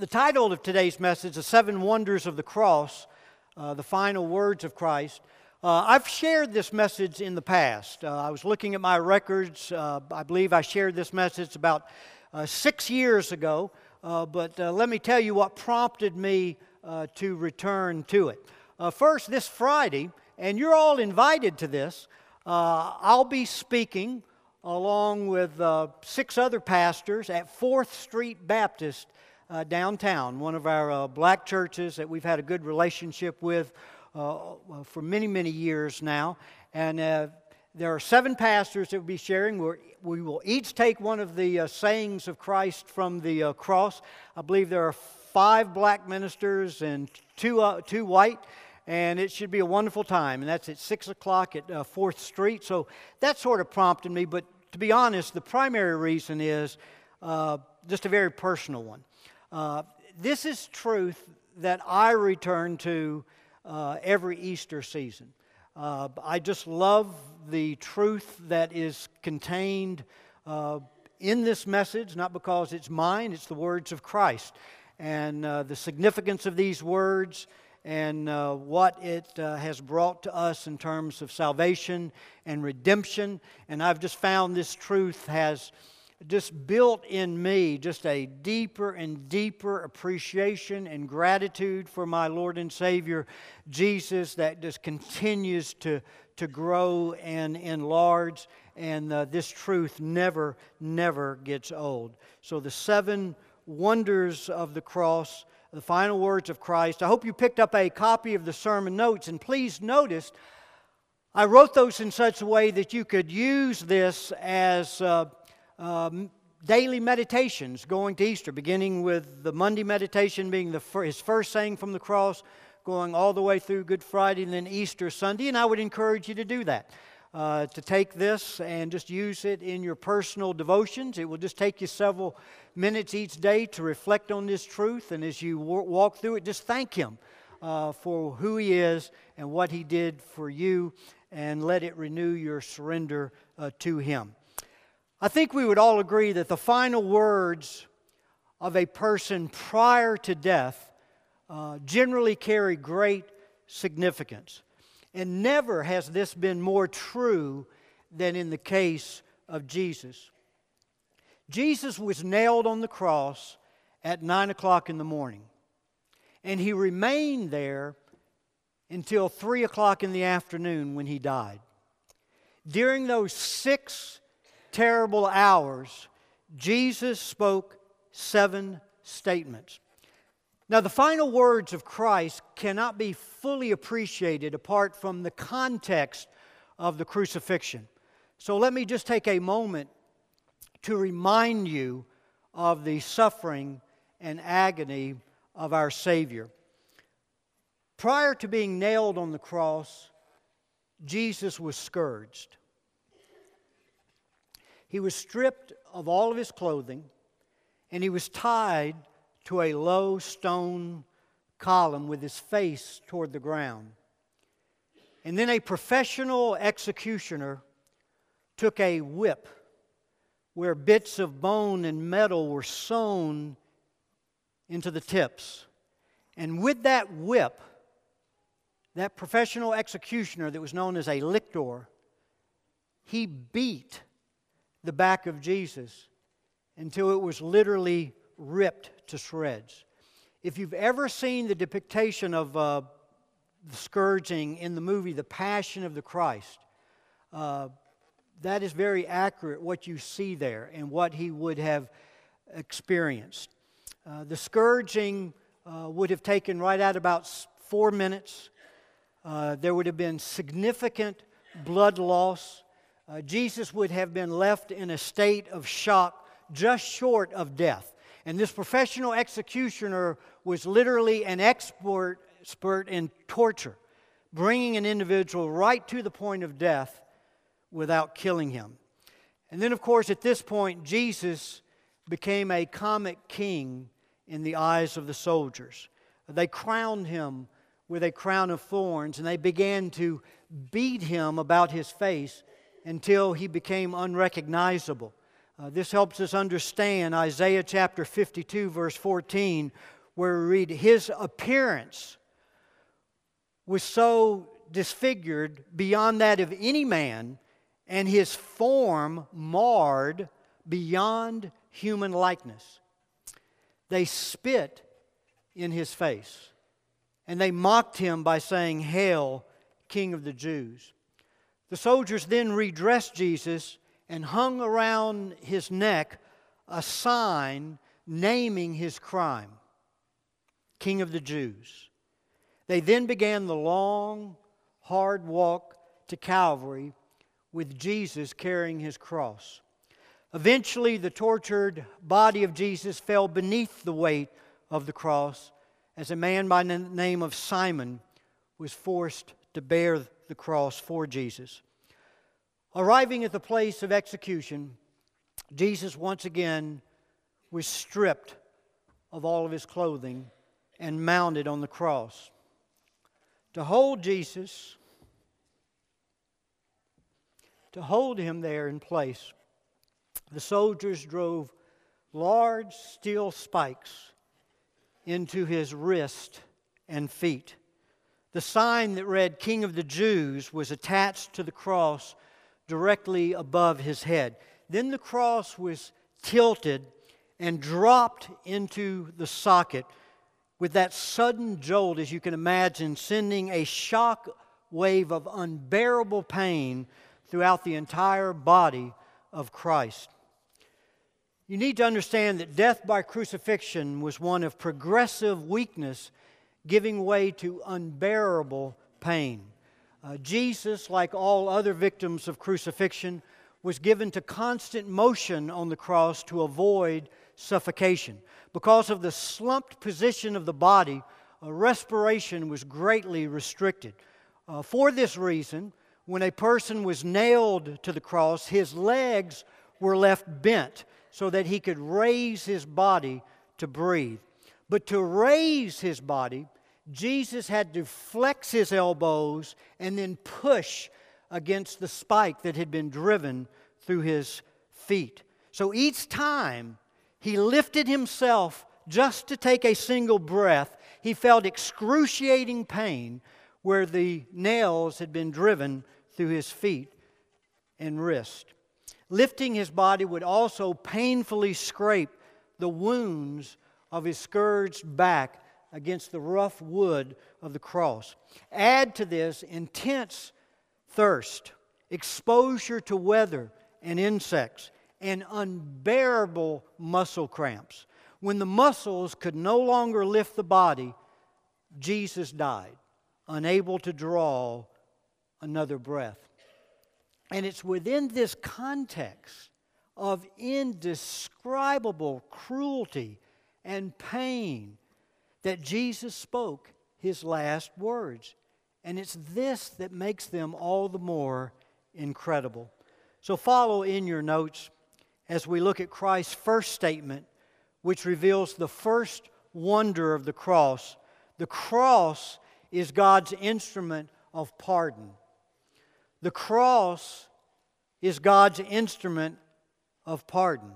The title of today's message, The Seven Wonders of the Cross, the Final Words of Christ. I've shared this message in the past. I was looking at my records. I believe I shared this message about 6 years ago, but let me tell you what prompted me to return to it. First, this Friday, and you're all invited to this, I'll be speaking along with 6 other pastors at Fourth Street Baptist downtown, one of our black churches that we've had a good relationship with for many, many years now. And there are 7 pastors that will be sharing. We will each take one of the sayings of Christ from the cross. I believe there are 5 black ministers and 2 white. And it should be a wonderful time. And that's at 6 o'clock at 4th Street. So that sort of prompted me. But to be honest, the primary reason is just a very personal one. This is truth that I return to every Easter season. I just love the truth that is contained in this message, not because it's mine, it's the words of Christ. And the significance of these words and what it has brought to us in terms of salvation and redemption. And I've just found this truth has just built in me just a deeper and deeper appreciation and gratitude for my Lord and Savior, Jesus, that just continues to grow and enlarge. And this truth never, never gets old. So the seven wonders of the cross, the final words of Christ. I hope you picked up a copy of the sermon notes. And please notice, I wrote those in such a way that you could use this as daily meditations going to Easter, beginning with the Monday meditation being his first saying from the cross, going all the way through Good Friday and then Easter Sunday. And I would encourage you to do that, to take this and just use it in your personal devotions. It will just take you several minutes each day to reflect on this truth. And as you walk through it, just thank Him for who He is and what He did for you, and let it renew your surrender to Him. I think we would all agree that the final words of a person prior to death generally carry great significance. And never has this been more true than in the case of Jesus. Jesus was nailed on the cross at 9 o'clock in the morning. And He remained there until 3 o'clock in the afternoon when He died. During those 6 terrible hours, Jesus spoke 7 statements. Now, the final words of Christ cannot be fully appreciated apart from the context of the crucifixion. So let me just take a moment to remind you of the suffering and agony of our Savior. Prior to being nailed on the cross, Jesus was scourged. He was stripped of all of His clothing, and He was tied to a low stone column with His face toward the ground. And then a professional executioner took a whip where bits of bone and metal were sewn into the tips. And with that whip, that professional executioner that was known as a lictor, he beat the back of Jesus until it was literally ripped to shreds. If you've ever seen the depiction of the scourging in the movie The Passion of the Christ, that is very accurate what you see there and what He would have experienced. The scourging would have taken right at about 4 minutes. There would have been significant blood loss. Jesus would have been left in a state of shock just short of death. And this professional executioner was literally an expert in torture, bringing an individual right to the point of death without killing him. And then, of course, at this point, Jesus became a comic king in the eyes of the soldiers. They crowned Him with a crown of thorns, and they began to beat Him about His face until He became unrecognizable. This helps us understand Isaiah chapter 52, verse 14, where we read, "His appearance was so disfigured beyond that of any man, and his form marred beyond human likeness. They spit in his face, and they mocked him by saying, 'Hail, King of the Jews.' The soldiers then redressed Jesus and hung around his neck a sign naming his crime, 'King of the Jews.' They then began the long, hard walk to Calvary with Jesus carrying his cross. Eventually, the tortured body of Jesus fell beneath the weight of the cross as a man by the name of Simon was forced to bear the cross for Jesus. Arriving at the place of execution, Jesus once again was stripped of all of his clothing and mounted on the cross. To hold him there in place, the soldiers drove large steel spikes into his wrist and feet. The sign that read, "King of the Jews," was attached to the cross directly above his head. Then the cross was tilted and dropped into the socket with that sudden jolt, as you can imagine, sending a shock wave of unbearable pain throughout the entire body of Christ. You need to understand that death by crucifixion was one of progressive weakness giving way to unbearable pain. Jesus, like all other victims of crucifixion, was given to constant motion on the cross to avoid suffocation. Because of the slumped position of the body, respiration was greatly restricted. For this reason, when a person was nailed to the cross, his legs were left bent so that he could raise his body to breathe. But to raise his body, Jesus had to flex his elbows and then push against the spike that had been driven through his feet. So each time he lifted himself just to take a single breath, he felt excruciating pain where the nails had been driven through his feet and wrist. Lifting his body would also painfully scrape the wounds of his scourged back against the rough wood of the cross. Add to this intense thirst, exposure to weather and insects, and unbearable muscle cramps. When the muscles could no longer lift the body, Jesus died, unable to draw another breath. And it's within this context of indescribable cruelty and pain that Jesus spoke his last words. And it's this that makes them all the more incredible. So follow in your notes as we look at Christ's first statement, which reveals the first wonder of the cross. The cross is God's instrument of pardon. The cross is God's instrument of pardon.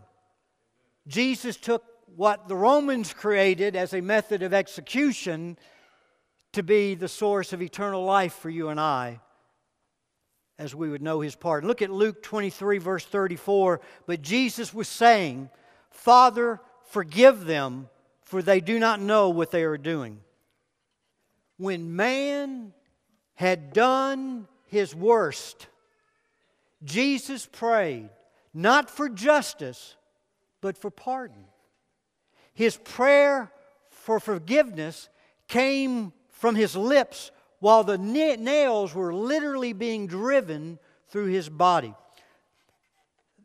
Jesus took what the Romans created as a method of execution to be the source of eternal life for you and I, as we would know his pardon. Look at Luke 23, verse 34. "But Jesus was saying, 'Father, forgive them, for they do not know what they are doing.'" When man had done his worst, Jesus prayed, not for justice, but for pardon. His prayer for forgiveness came from his lips while the nails were literally being driven through his body.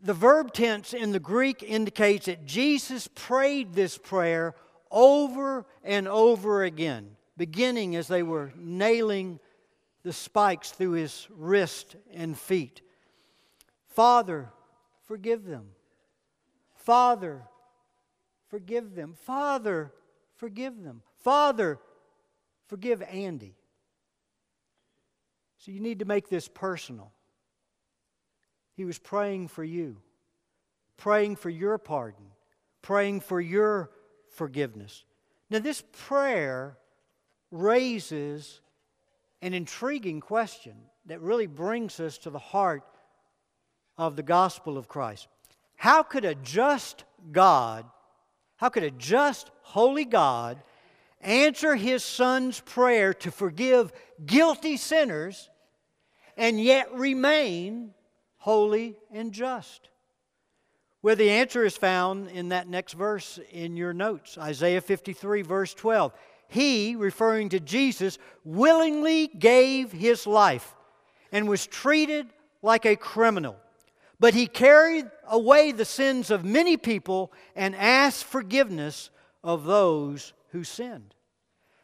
The verb tense in the Greek indicates that Jesus prayed this prayer over and over again, beginning as they were nailing the spikes through his wrist and feet. "Father, forgive them. Father, forgive them. Father, forgive them. Father, forgive Andy." So you need to make this personal. He was praying for you, praying for your pardon, praying for your forgiveness. Now, this prayer raises an intriguing question that really brings us to the heart of the gospel of Christ. How could a just God, how could a just, holy God answer His Son's prayer to forgive guilty sinners and yet remain holy and just? Well, the answer is found in that next verse in your notes, Isaiah 53, verse 12. He, referring to Jesus, willingly gave His life and was treated like a criminal. But He carried away the sins of many people and asked forgiveness of those who sinned.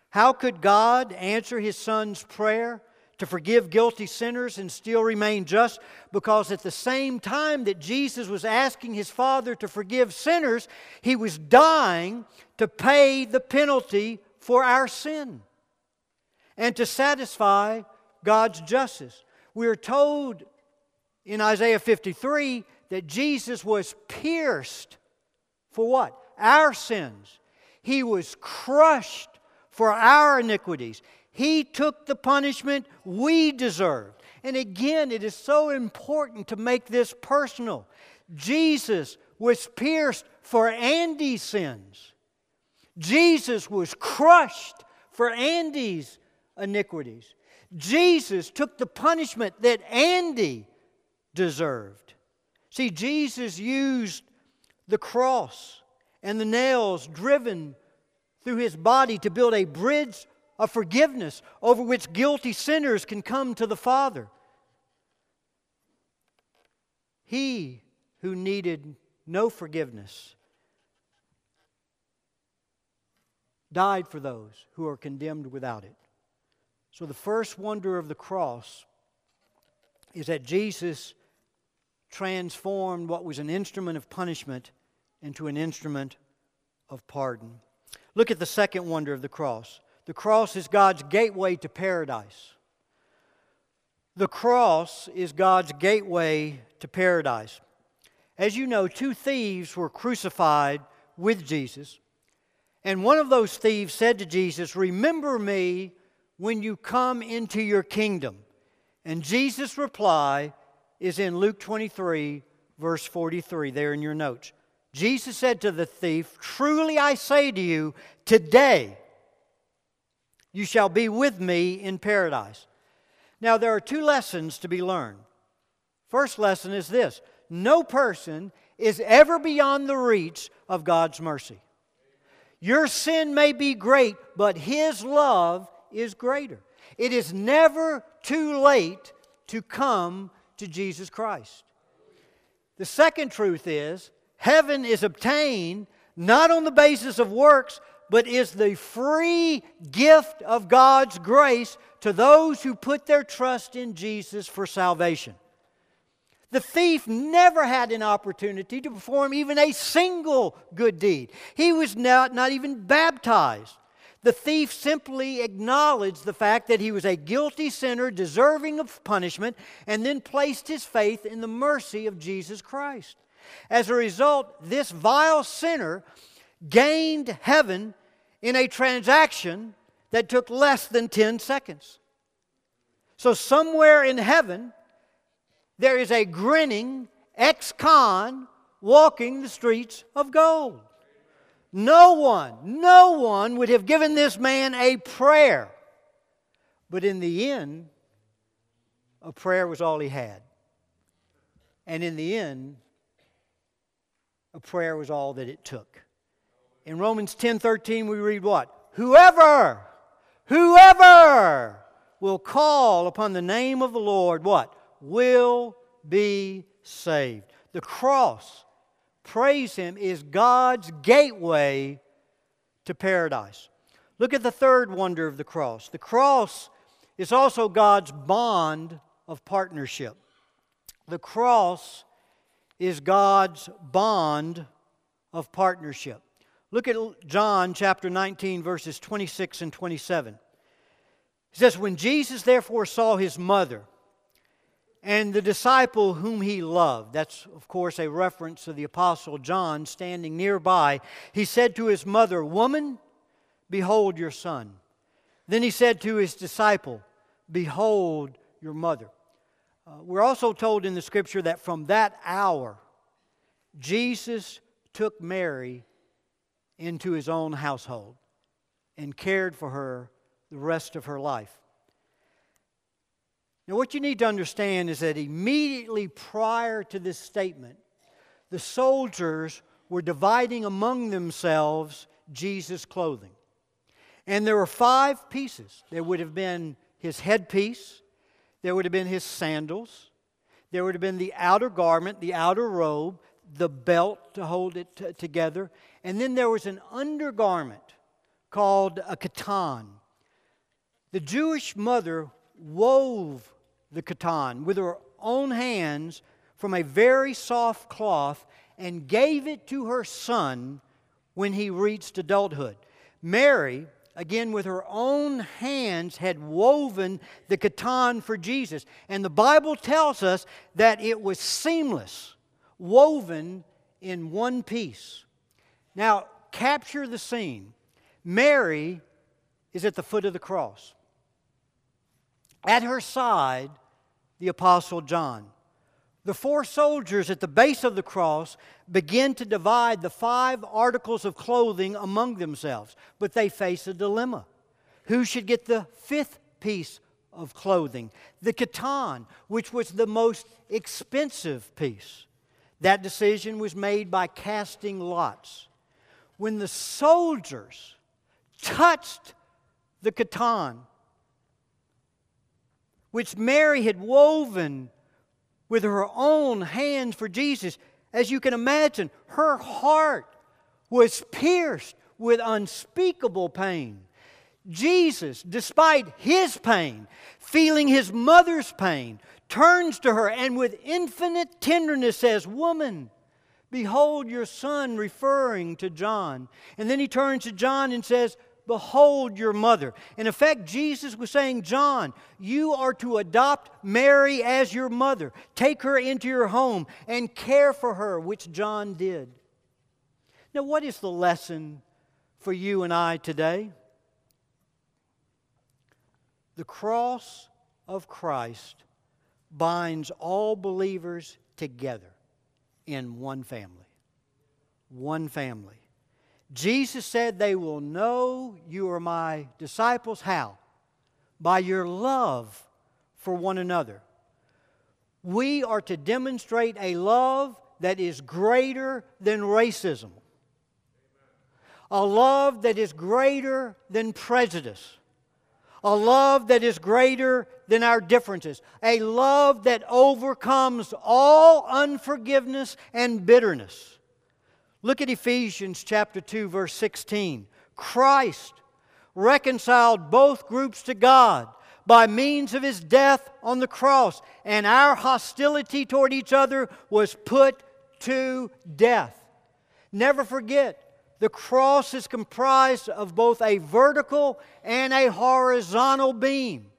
How could God answer His Son's prayer to forgive guilty sinners and still remain just? Because at the same time that Jesus was asking His Father to forgive sinners, He was dying to pay the penalty for our sin and to satisfy God's justice. We are told in Isaiah 53 that Jesus was pierced for what? Our sins. He was crushed for our iniquities. He took the punishment we deserved. And again, it is so important to make this personal. Jesus was pierced for Andy's sins. Jesus was crushed for Andy's iniquities. Jesus took the punishment that Andy deserved. See, Jesus used the cross and the nails driven through His body to build a bridge of forgiveness over which guilty sinners can come to the Father. He who needed no forgiveness died for those who are condemned without it. So the first wonder of the cross is that Jesus transformed what was an instrument of punishment into an instrument of pardon. Look at the second wonder of the cross. The cross is God's gateway to paradise. The cross is God's gateway to paradise. As you know, two thieves were crucified with Jesus, and one of those thieves said to Jesus, "Remember me when you come into your kingdom." And Jesus' reply is in Luke 23, verse 43, there in your notes. Jesus said to the thief, "Truly I say to you, today you shall be with me in paradise." Now there are two lessons to be learned. First lesson is this: no person is ever beyond the reach of God's mercy. Your sin may be great, but His love is greater. It is never too late to come to Jesus Christ. The second truth is, heaven is obtained not on the basis of works, but is the free gift of God's grace to those who put their trust in Jesus for salvation. The thief never had an opportunity to perform even a single good deed. He was not even baptized. The thief simply acknowledged the fact that he was a guilty sinner deserving of punishment and then placed his faith in the mercy of Jesus Christ. As a result, this vile sinner gained heaven in a transaction that took less than 10 seconds. So somewhere in heaven, there is a grinning ex-con walking the streets of gold. No one would have given this man a prayer. But in the end, a prayer was all he had. And in the end, a prayer was all that it took. In Romans 10:13, we read what? Whoever will call upon the name of the Lord, what? Will be saved. The cross, praise Him, is God's gateway to paradise. Look at the third wonder of the cross. The cross is also God's bond of partnership. The cross is God's bond of partnership. Look at John chapter 19, verses 26 and 27. It says, "When Jesus therefore saw His mother and the disciple whom he loved. That's, of course, a reference to the Apostle John standing nearby. He said to his mother, "Woman, behold your son." Then he said to his disciple, "Behold your mother." We're also told in the Scripture that from that hour, Jesus took Mary into his own household and cared for her the rest of her life. Now, what you need to understand is that immediately prior to this statement, the soldiers were dividing among themselves Jesus' clothing. And there were 5 pieces. There would have been his headpiece, there would have been his sandals, there would have been the outer garment, the outer robe, the belt to hold it together, and then there was an undergarment called a katan. The Jewish mother wove the katan with her own hands from a very soft cloth and gave it to her son when he reached adulthood. Mary, again with her own hands, had woven the katan for Jesus. And the Bible tells us that it was seamless, woven in one piece. Now, capture the scene. Mary is at the foot of the cross. At her side, the Apostle John. The 4 soldiers at the base of the cross begin to divide the 5 articles of clothing among themselves, but they face a dilemma. Who should get the 5th piece of clothing? The katan, which was the most expensive piece. That decision was made by casting lots. When the soldiers touched the katan, which Mary had woven with her own hands for Jesus, as you can imagine, her heart was pierced with unspeakable pain. Jesus, despite his pain, feeling his mother's pain, turns to her and with infinite tenderness says, "Woman, behold your son," referring to John. And then he turns to John and says, "Behold your mother." And in fact, Jesus was saying, "John, you are to adopt Mary as your mother. Take her into your home and care for her," which John did. Now, what is the lesson for you and I today? The cross of Christ binds all believers together in one family. One family. Jesus said, "They will know you are my disciples." How? By your love for one another. We are to demonstrate a love that is greater than racism. A love that is greater than prejudice. A love that is greater than our differences. A love that overcomes all unforgiveness and bitterness. Look at Ephesians chapter 2, verse 16. Christ reconciled both groups to God by means of his death on the cross, and our hostility toward each other was put to death. Never forget, the cross is comprised of both a vertical and a horizontal beam.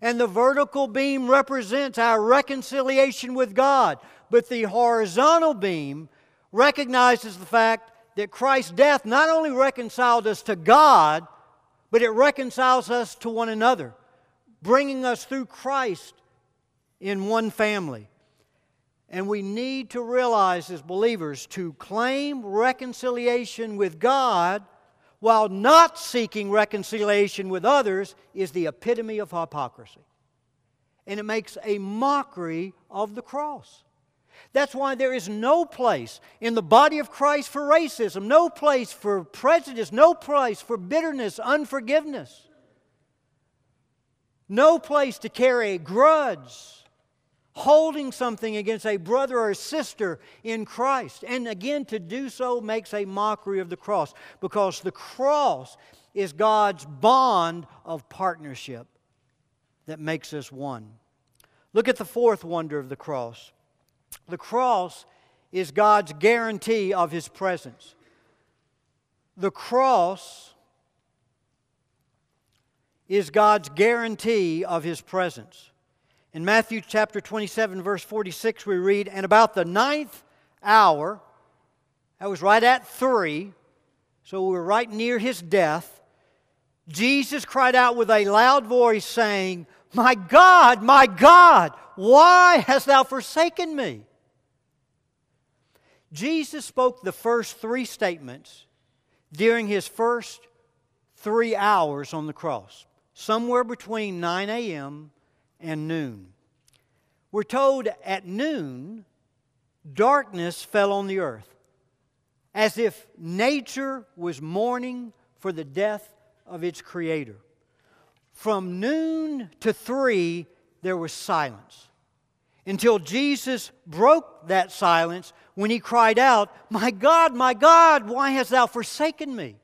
And the vertical beam represents our reconciliation with God, but the horizontal beam recognizes the fact that Christ's death not only reconciled us to God, but it reconciles us to one another, bringing us through Christ in one family. And we need to realize as believers to claim reconciliation with God while not seeking reconciliation with others is the epitome of hypocrisy. And it makes a mockery of the cross. That's why there is no place in the body of Christ for racism, no place for prejudice, no place for bitterness, unforgiveness, no place to carry a grudge, holding something against a brother or a sister in Christ. And again, to do so makes a mockery of the cross, because the cross is God's bond of partnership that makes us one. Look at the 4th wonder of the cross. The cross is God's guarantee of his presence. The cross is God's guarantee of his presence. In Matthew chapter 27, verse 46, we read, "And about the ninth hour," that was right at 3, so we were right near his death, "Jesus cried out with a loud voice, saying, 'My God, my God, why hast thou forsaken me?'" Jesus spoke the first 3 statements during his first 3 hours on the cross, somewhere between 9 a.m. and noon. We're told at noon, darkness fell on the earth, as if nature was mourning for the death of its creator. From noon to 3, there was silence, until Jesus broke that silence when he cried out, "My God, my God, why hast thou forsaken me?"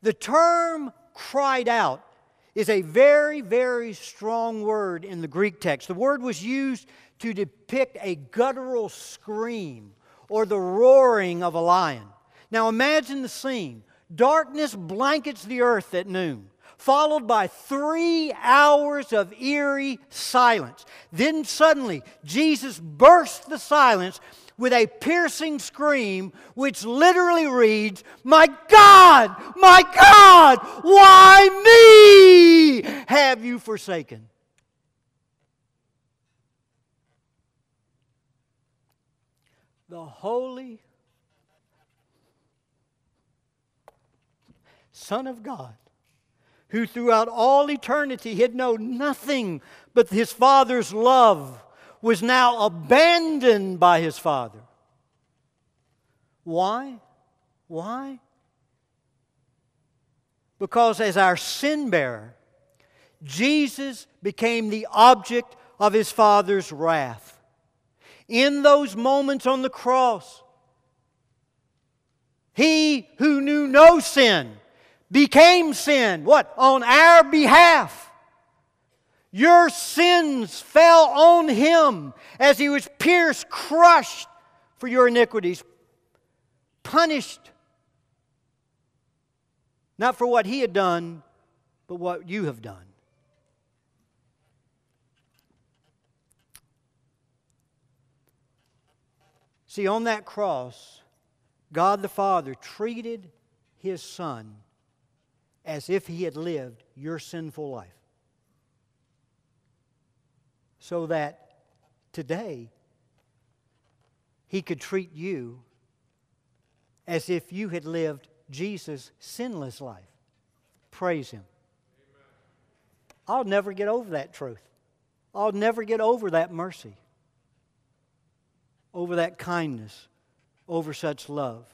The term "cried out" is a very, very strong word in the Greek text. The word was used to depict a guttural scream or the roaring of a lion. Now imagine the scene. Darkness blankets the earth at noon, followed by 3 hours of eerie silence. Then suddenly, Jesus burst the silence with a piercing scream, which literally reads, my God, why me have you forsaken?" The Holy Son of God, who throughout all eternity had known nothing but his Father's love, was now abandoned by his Father. Why? Why? Because as our sin bearer, Jesus became the object of his Father's wrath. In those moments on the cross, he who knew no sin became sin. What? On our behalf. Your sins fell on him as he was pierced, crushed for your iniquities, punished, not for what he had done, but what you have done. See, on that cross, God the Father treated his Son as if he had lived your sinful life, so that today he could treat you as if you had lived Jesus' sinless life. Praise him. Amen. I'll never get over that truth. I'll never get over that mercy, over that kindness, over such love.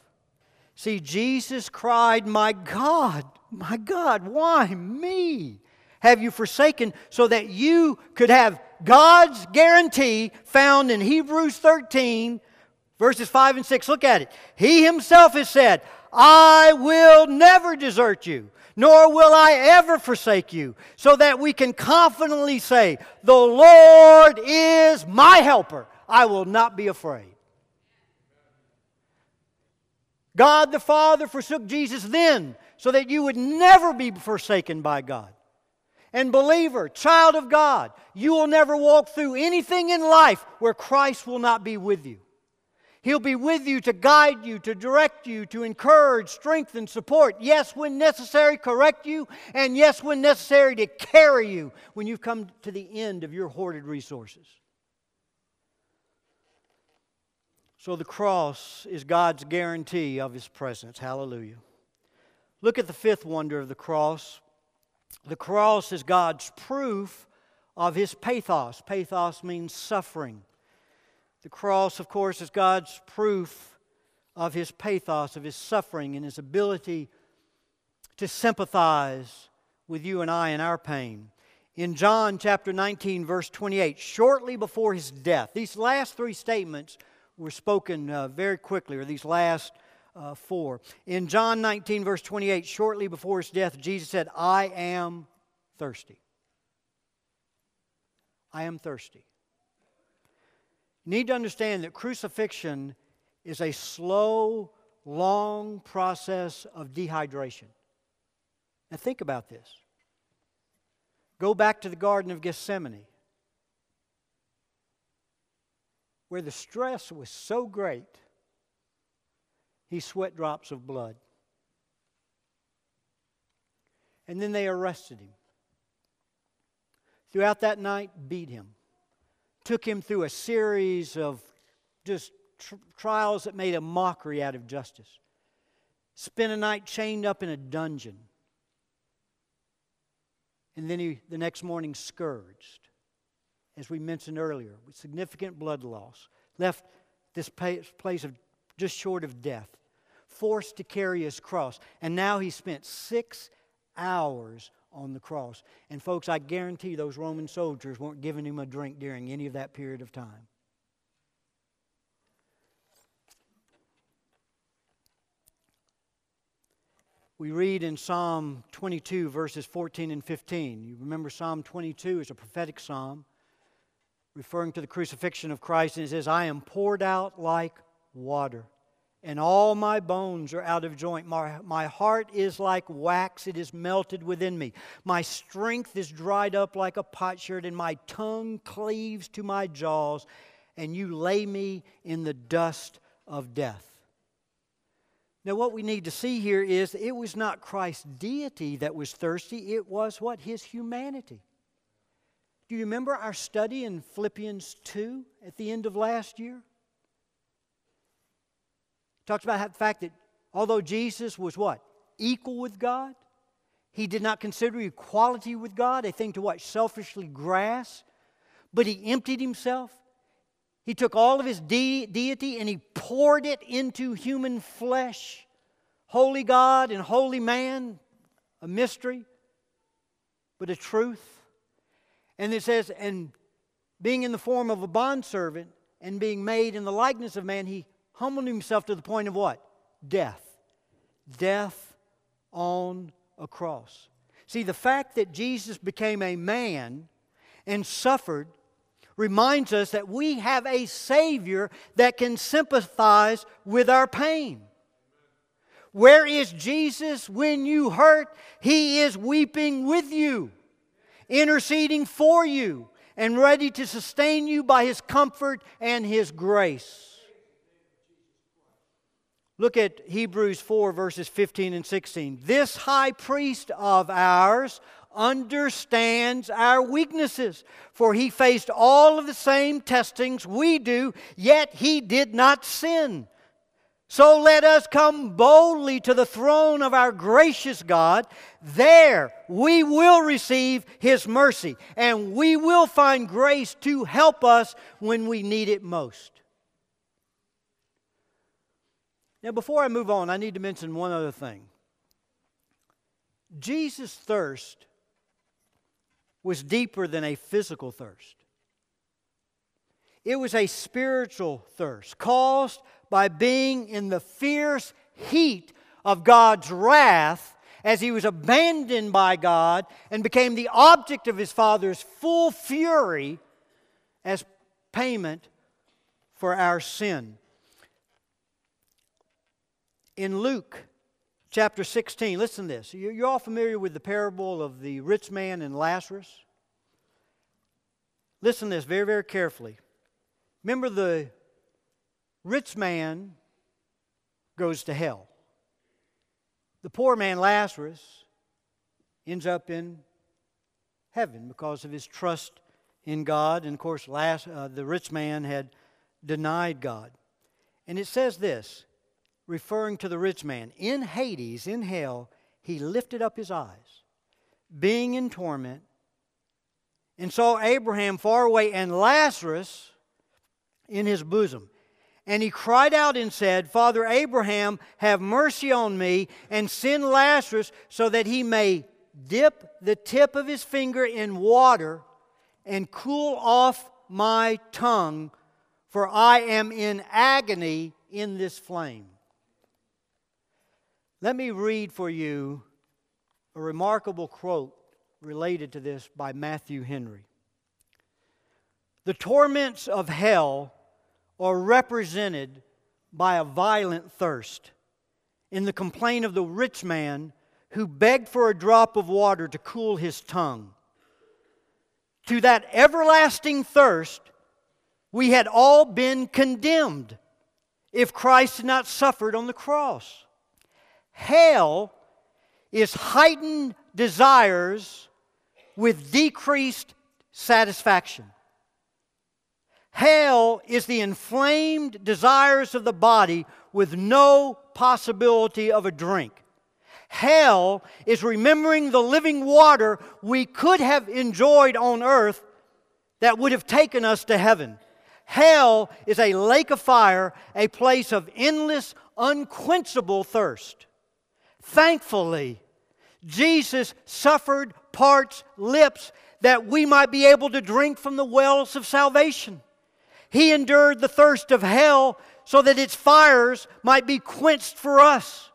See, Jesus cried, my God, why me have you forsaken?" so that you could have God's guarantee found in Hebrews 13, verses 5 and 6. Look at it. "He himself has said, 'I will never desert you, nor will I ever forsake you,' so that we can confidently say, 'The Lord is my helper. I will not be afraid.'" God the Father forsook Jesus then so that you would never be forsaken by God. And believer, child of God, you will never walk through anything in life where Christ will not be with you. He'll be with you to guide you, to direct you, to encourage, strengthen, support. Yes, when necessary, correct you. And yes, when necessary, to carry you when you've come to the end of your hoarded resources. So the cross is God's guarantee of his presence. Hallelujah. Look at the fifth wonder of the cross. The cross is God's proof of his pathos. Pathos means suffering. The cross, of course, is God's proof of his pathos, of his suffering, and his ability to sympathize with you and I in our pain. In John chapter 19, verse 28, shortly before his death, these last 3 statements were spoken very quickly, or these last 4. In John 19, verse 28, shortly before his death, Jesus said, "I am thirsty. I am thirsty." You need to understand that crucifixion is a slow, long process of dehydration. Now think about this. Go back to the Garden of Gethsemane. where the stress was so great, he sweat drops of blood. And then they arrested him. Throughout that night, beat him. Took him through a series of just trials that made a mockery out of justice. Spent a night chained up in a dungeon. And then he, the next morning, scourged. As we mentioned earlier, with significant blood loss. Left this place of just short of death. Forced to carry his cross. And now he spent 6 hours on the cross. And folks, I guarantee those Roman soldiers weren't giving him a drink during any of that period of time. We read in Psalm 22, verses 14 and 15. You remember Psalm 22 is a prophetic psalm referring to the crucifixion of Christ. And it says, I am poured out like water, and all my bones are out of joint. My heart is like wax, it is melted within me. My strength is dried up like a potsherd, and my tongue cleaves to my jaws, and you lay me in the dust of death. Now, what we need to see here is it was not Christ's deity that was thirsty. It was what? His humanity. Do you remember our study in Philippians 2 at the end of last year? It talks about the fact that although Jesus was what? Equal with God. He did not consider equality with God a thing to what? Selfishly grasp. But he emptied himself. He took all of his deity and he poured it into human flesh. Holy God and holy man, a mystery, but a truth. And it says, and being in the form of a bondservant and being made in the likeness of man, he humbled himself to the point of what? Death. Death on a cross. See, the fact that Jesus became a man and suffered reminds us that we have a Savior that can sympathize with our pain. Where is Jesus when you hurt? He is weeping with you, interceding for you, and ready to sustain you by His comfort and His grace. Look at Hebrews 4, verses 15 and 16. This high priest of ours understands our weaknesses, for he faced all of the same testings we do, yet he did not sin. So let us come boldly to the throne of our gracious God. There we will receive His mercy, and we will find grace to help us when we need it most. Now, before I move on, I need to mention one other thing. Jesus' thirst was deeper than a physical thirst. It was a spiritual thirst caused by being in the fierce heat of God's wrath as He was abandoned by God and became the object of His Father's full fury as payment for our sin. In Luke chapter 16, listen to this. You're all familiar with the parable of the rich man and Lazarus. Listen to this very, very carefully. Remember, the rich man goes to hell. The poor man, Lazarus, ends up in heaven because of his trust in God. And, of course, the rich man had denied God. And it says this, referring to the rich man, in Hades, in hell, he lifted up his eyes, being in torment, and saw Abraham far away and Lazarus in his bosom. And he cried out and said, Father Abraham, have mercy on me, and send Lazarus so that he may dip the tip of his finger in water and cool off my tongue, for I am in agony in this flame. Let me read for you a remarkable quote related to this by Matthew Henry. The torments of hell are represented by a violent thirst in the complaint of the rich man who begged for a drop of water to cool his tongue. To that everlasting thirst We had all been condemned if Christ had not suffered on the cross. Hell is heightened desires with decreased satisfaction. Hell is the inflamed desires of the body with no possibility of a drink. Hell is remembering the living water we could have enjoyed on earth that would have taken us to heaven. Hell is a lake of fire, a place of endless, unquenchable thirst. Thankfully, Jesus suffered, parts, lips, that we might be able to drink from the wells of salvation. He endured the thirst of hell so that its fires might be quenched for us.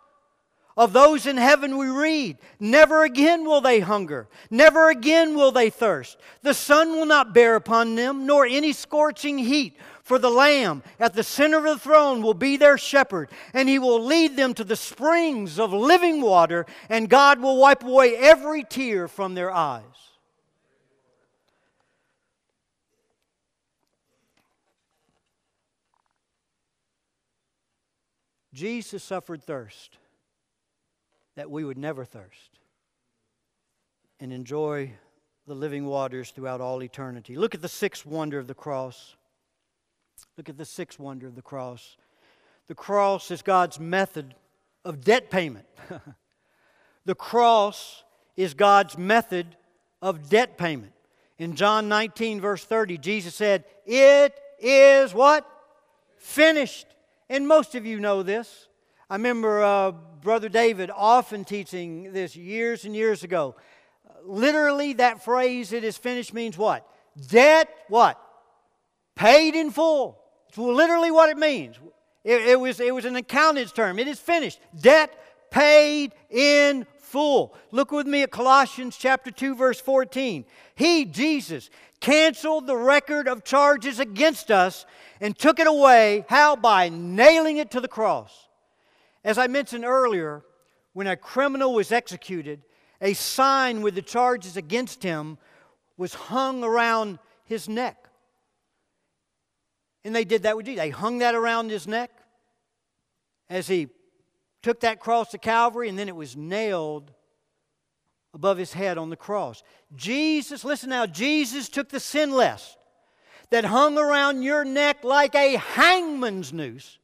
Of those in heaven we read, never again will they hunger, never again will they thirst. The sun will not bear upon them, nor any scorching heat. For the Lamb at the center of the throne will be their shepherd, and He will lead them to the springs of living water, and God will wipe away every tear from their eyes. Jesus suffered thirst, that we would never thirst and enjoy the living waters throughout all eternity. Look at the sixth wonder of the cross. Look at the sixth wonder of the cross. The cross is God's method of debt payment. The cross is God's method of debt payment. In John 19, verse 30, Jesus said, "It is what? Finished." And most of you know this. I remember Brother David often teaching this years and years ago. Literally, that phrase, "it is finished," means what? Debt, what? Paid in full. It's literally what it means. It was an accountant's term. It is finished. Debt paid in full. Look with me at Colossians chapter 2, verse 14. He, Jesus, canceled the record of charges against us and took it away. How? By nailing it to the cross. As I mentioned earlier, when a criminal was executed, a sign with the charges against him was hung around his neck. And they did that with Jesus. They hung that around his neck as he took that cross to Calvary, and then it was nailed above his head on the cross. Jesus, listen now, Jesus took the sin list that hung around your neck like a hangman's noose,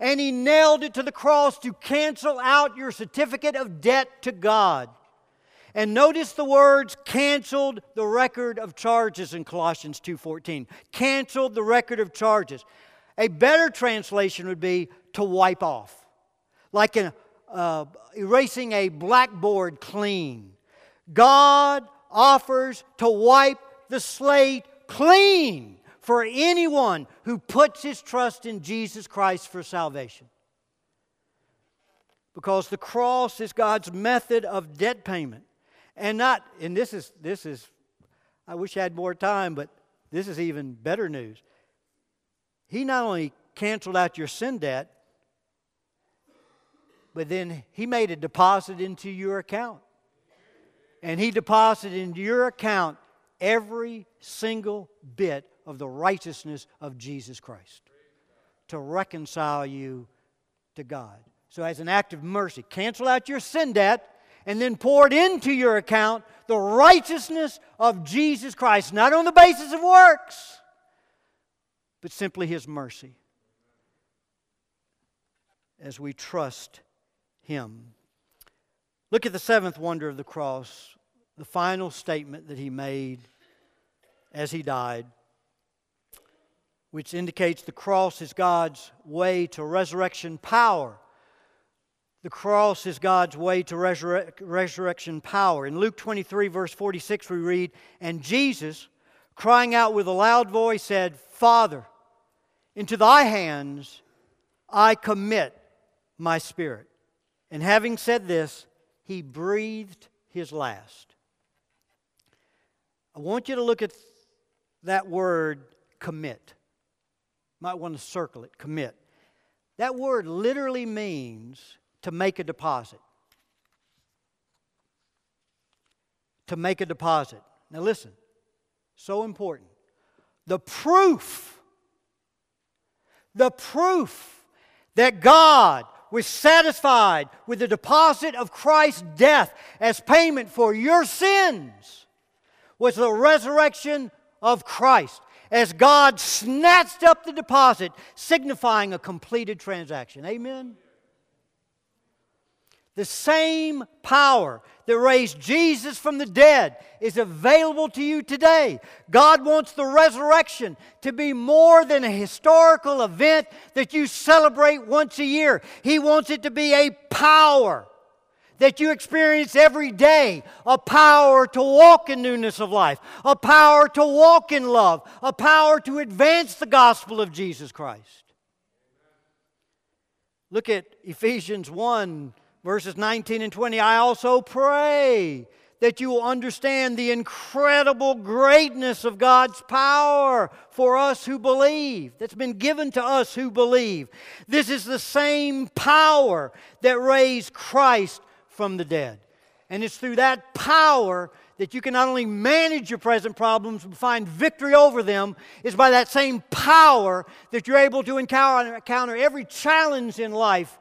and He nailed it to the cross to cancel out your certificate of debt to God. And notice the words, canceled the record of charges in Colossians 2:14. Canceled the record of charges. A better translation would be to wipe off. Like erasing a blackboard clean. God offers to wipe the slate clean for anyone who puts his trust in Jesus Christ for salvation. Because the cross is God's method of debt payment. And not, and this is, I wish I had more time, but this is even better news. He not only canceled out your sin debt, but then He made a deposit into your account. And He deposited into your account every single bit of the righteousness of Jesus Christ to reconcile you to God. So as an act of mercy, cancel out your sin debt and then pour it into your account the righteousness of Jesus Christ, not on the basis of works, but simply His mercy as we trust Him. Look at the seventh wonder of the cross, the final statement that He made as He died, which indicates the cross is God's way to resurrection power. The cross is God's way to resurrection power. In Luke 23, verse 46, we read, "And Jesus, crying out with a loud voice, said, 'Father, into Thy hands I commit my spirit.' And having said this, He breathed His last." I want you to look at that word, commit. Might want to circle it, commit. That word literally means to make a deposit. To make a deposit. Now listen, so important. The proof the proof that God was satisfied with the deposit of Christ's death as payment for your sins was the resurrection of Christ, as God snatched up the deposit, signifying a completed transaction. Amen? The same power that raised Jesus from the dead is available to you today. God wants the resurrection to be more than a historical event that you celebrate once a year. He wants it to be a power that you experience every day, a power to walk in newness of life, a power to walk in love, a power to advance the gospel of Jesus Christ. Look at Ephesians 1. Verses 19 and 20, I also pray that you will understand the incredible greatness of God's power for us who believe, that's been given to us who believe. This is the same power that raised Christ from the dead. And it's through that power that you can not only manage your present problems but find victory over them. It's by that same power that you're able to encounter every challenge in life,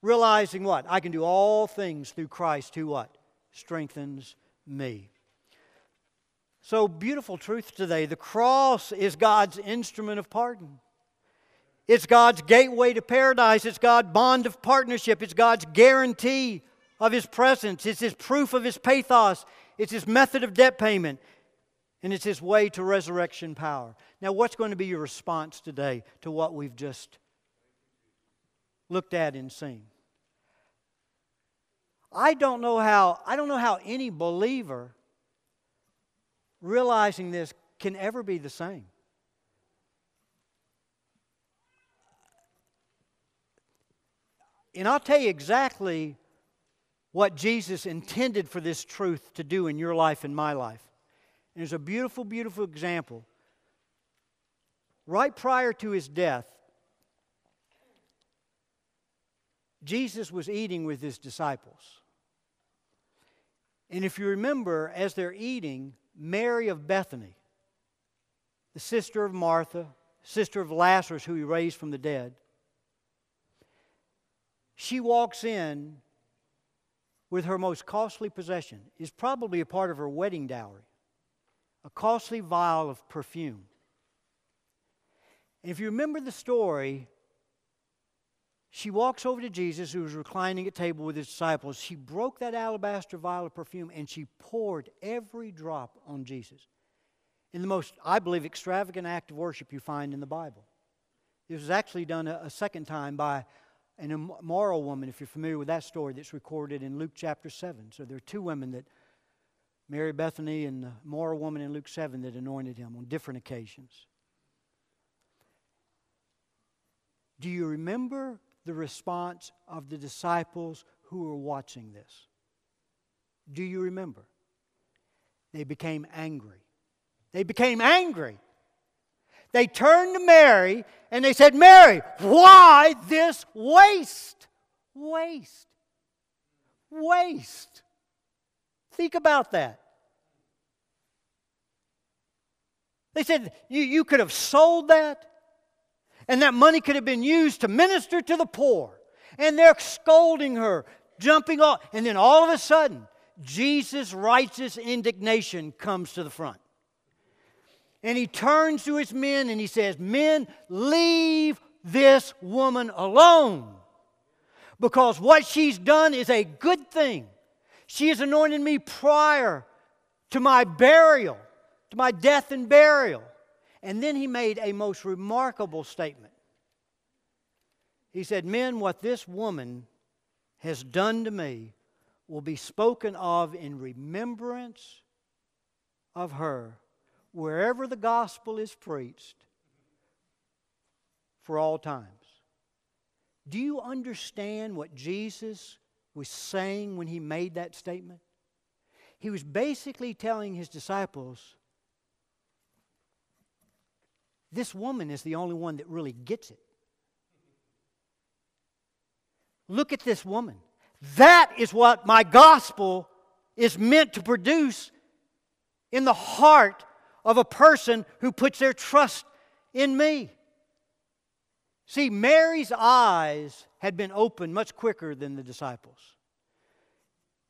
realizing what? I can do all things through Christ who what? Strengthens me. So, beautiful truth today. The cross is God's instrument of pardon. It's God's gateway to paradise. It's God's bond of partnership. It's God's guarantee of His presence. It's His proof of His pathos. It's His method of debt payment. And it's His way to resurrection power. Now, what's going to be your response today to what we've just looked at and seen? I don't know how any believer realizing this can ever be the same. And I'll tell you exactly what Jesus intended for this truth to do in your life and my life. And there's a beautiful, beautiful example. Right prior to His death, Jesus was eating with His disciples. And if you remember, as they're eating, Mary of Bethany, the sister of Martha, sister of Lazarus, who He raised from the dead, she walks in with her most costly possession. It's probably a part of her wedding dowry, a costly vial of perfume. And if you remember the story, she walks over to Jesus, who was reclining at table with His disciples. She broke that alabaster vial of perfume and she poured every drop on Jesus. In the most, I believe, extravagant act of worship you find in the Bible. This was actually done a second time by an immoral woman, if you're familiar with that story, that's recorded in Luke chapter 7. So there are two women, that Mary Bethany and the immoral woman in Luke 7, that anointed Him on different occasions. Do you remember the response of the disciples who were watching this? Do you remember? They became angry. They became angry. They turned to Mary and they said, Mary, why this waste? Waste. Waste. Think about that. They said, you could have sold that, and that money could have been used to minister to the poor. And they're scolding her, jumping off. And then all of a sudden, Jesus' righteous indignation comes to the front. And He turns to His men and He says, men, leave this woman alone, because what she's done is a good thing. She has anointed me prior to my burial, to my death and burial. And then He made a most remarkable statement. He said, men, what this woman has done to me will be spoken of in remembrance of her wherever the gospel is preached for all times. Do you understand what Jesus was saying when He made that statement? He was basically telling His disciples, this woman is the only one that really gets it. Look at this woman. That is what my gospel is meant to produce in the heart of a person who puts their trust in me. See, Mary's eyes had been opened much quicker than the disciples.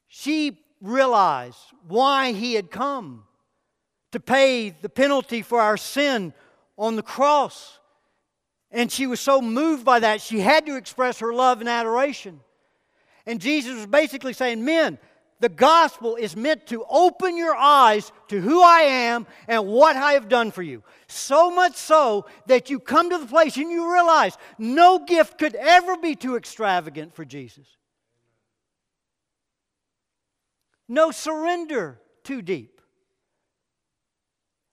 She realized why he had come, to pay the penalty for our sin on the cross. And she was so moved by that, she had to express her love and adoration. And Jesus was basically saying, men, the gospel is meant to open your eyes to who I am and what I have done for you. So much so that you come to the place and you realize no gift could ever be too extravagant for Jesus. No surrender too deep.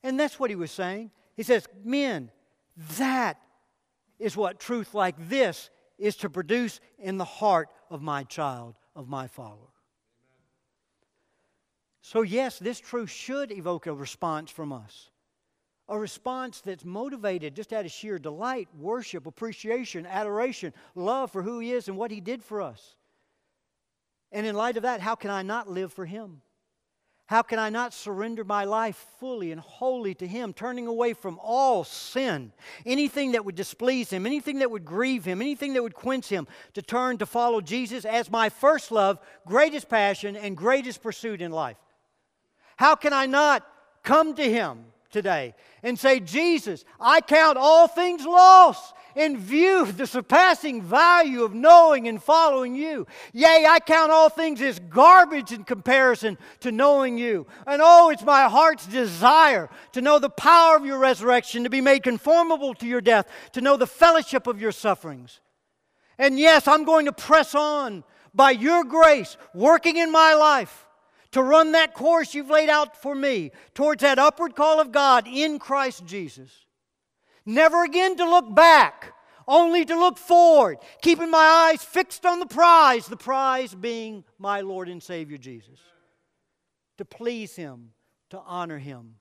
And that's what he was saying. He says, men, that is what truth like this is to produce in the heart of my child, of my follower. So yes, this truth should evoke a response from us. A response that's motivated just out of sheer delight, worship, appreciation, adoration, love for who He is and what He did for us. And in light of that, how can I not live for Him? How can I not surrender my life fully and wholly to Him, turning away from all sin, anything that would displease Him, anything that would grieve Him, anything that would quench Him, to turn to follow Jesus as my first love, greatest passion, and greatest pursuit in life? How can I not come to Him today and say, Jesus, I count all things lost in view of the surpassing value of knowing and following you. Yea, I count all things as garbage in comparison to knowing you. And oh, it's my heart's desire to know the power of your resurrection, to be made conformable to your death, to know the fellowship of your sufferings. And yes, I'm going to press on by your grace, working in my life, to run that course you've laid out for me towards that upward call of God in Christ Jesus. Never again to look back, only to look forward, keeping my eyes fixed on the prize being my Lord and Savior Jesus. To please Him, to honor Him,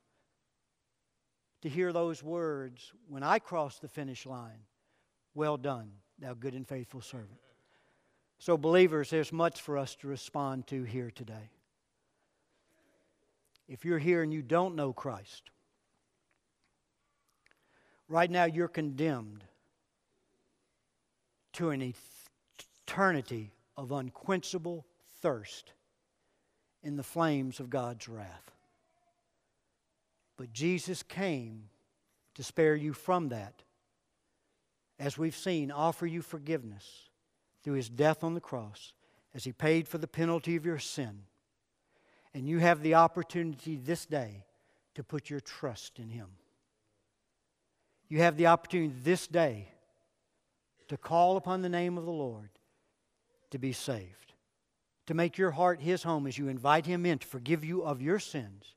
to hear those words when I cross the finish line, well done, thou good and faithful servant. So believers, there's much for us to respond to here today. If you're here and you don't know Christ, right now, you're condemned to an eternity of unquenchable thirst in the flames of God's wrath. But Jesus came to spare you from that, as we've seen, offer you forgiveness through His death on the cross, as He paid for the penalty of your sin. And you have the opportunity this day to put your trust in Him. You have the opportunity this day to call upon the name of the Lord to be saved, to make your heart His home as you invite Him in to forgive you of your sins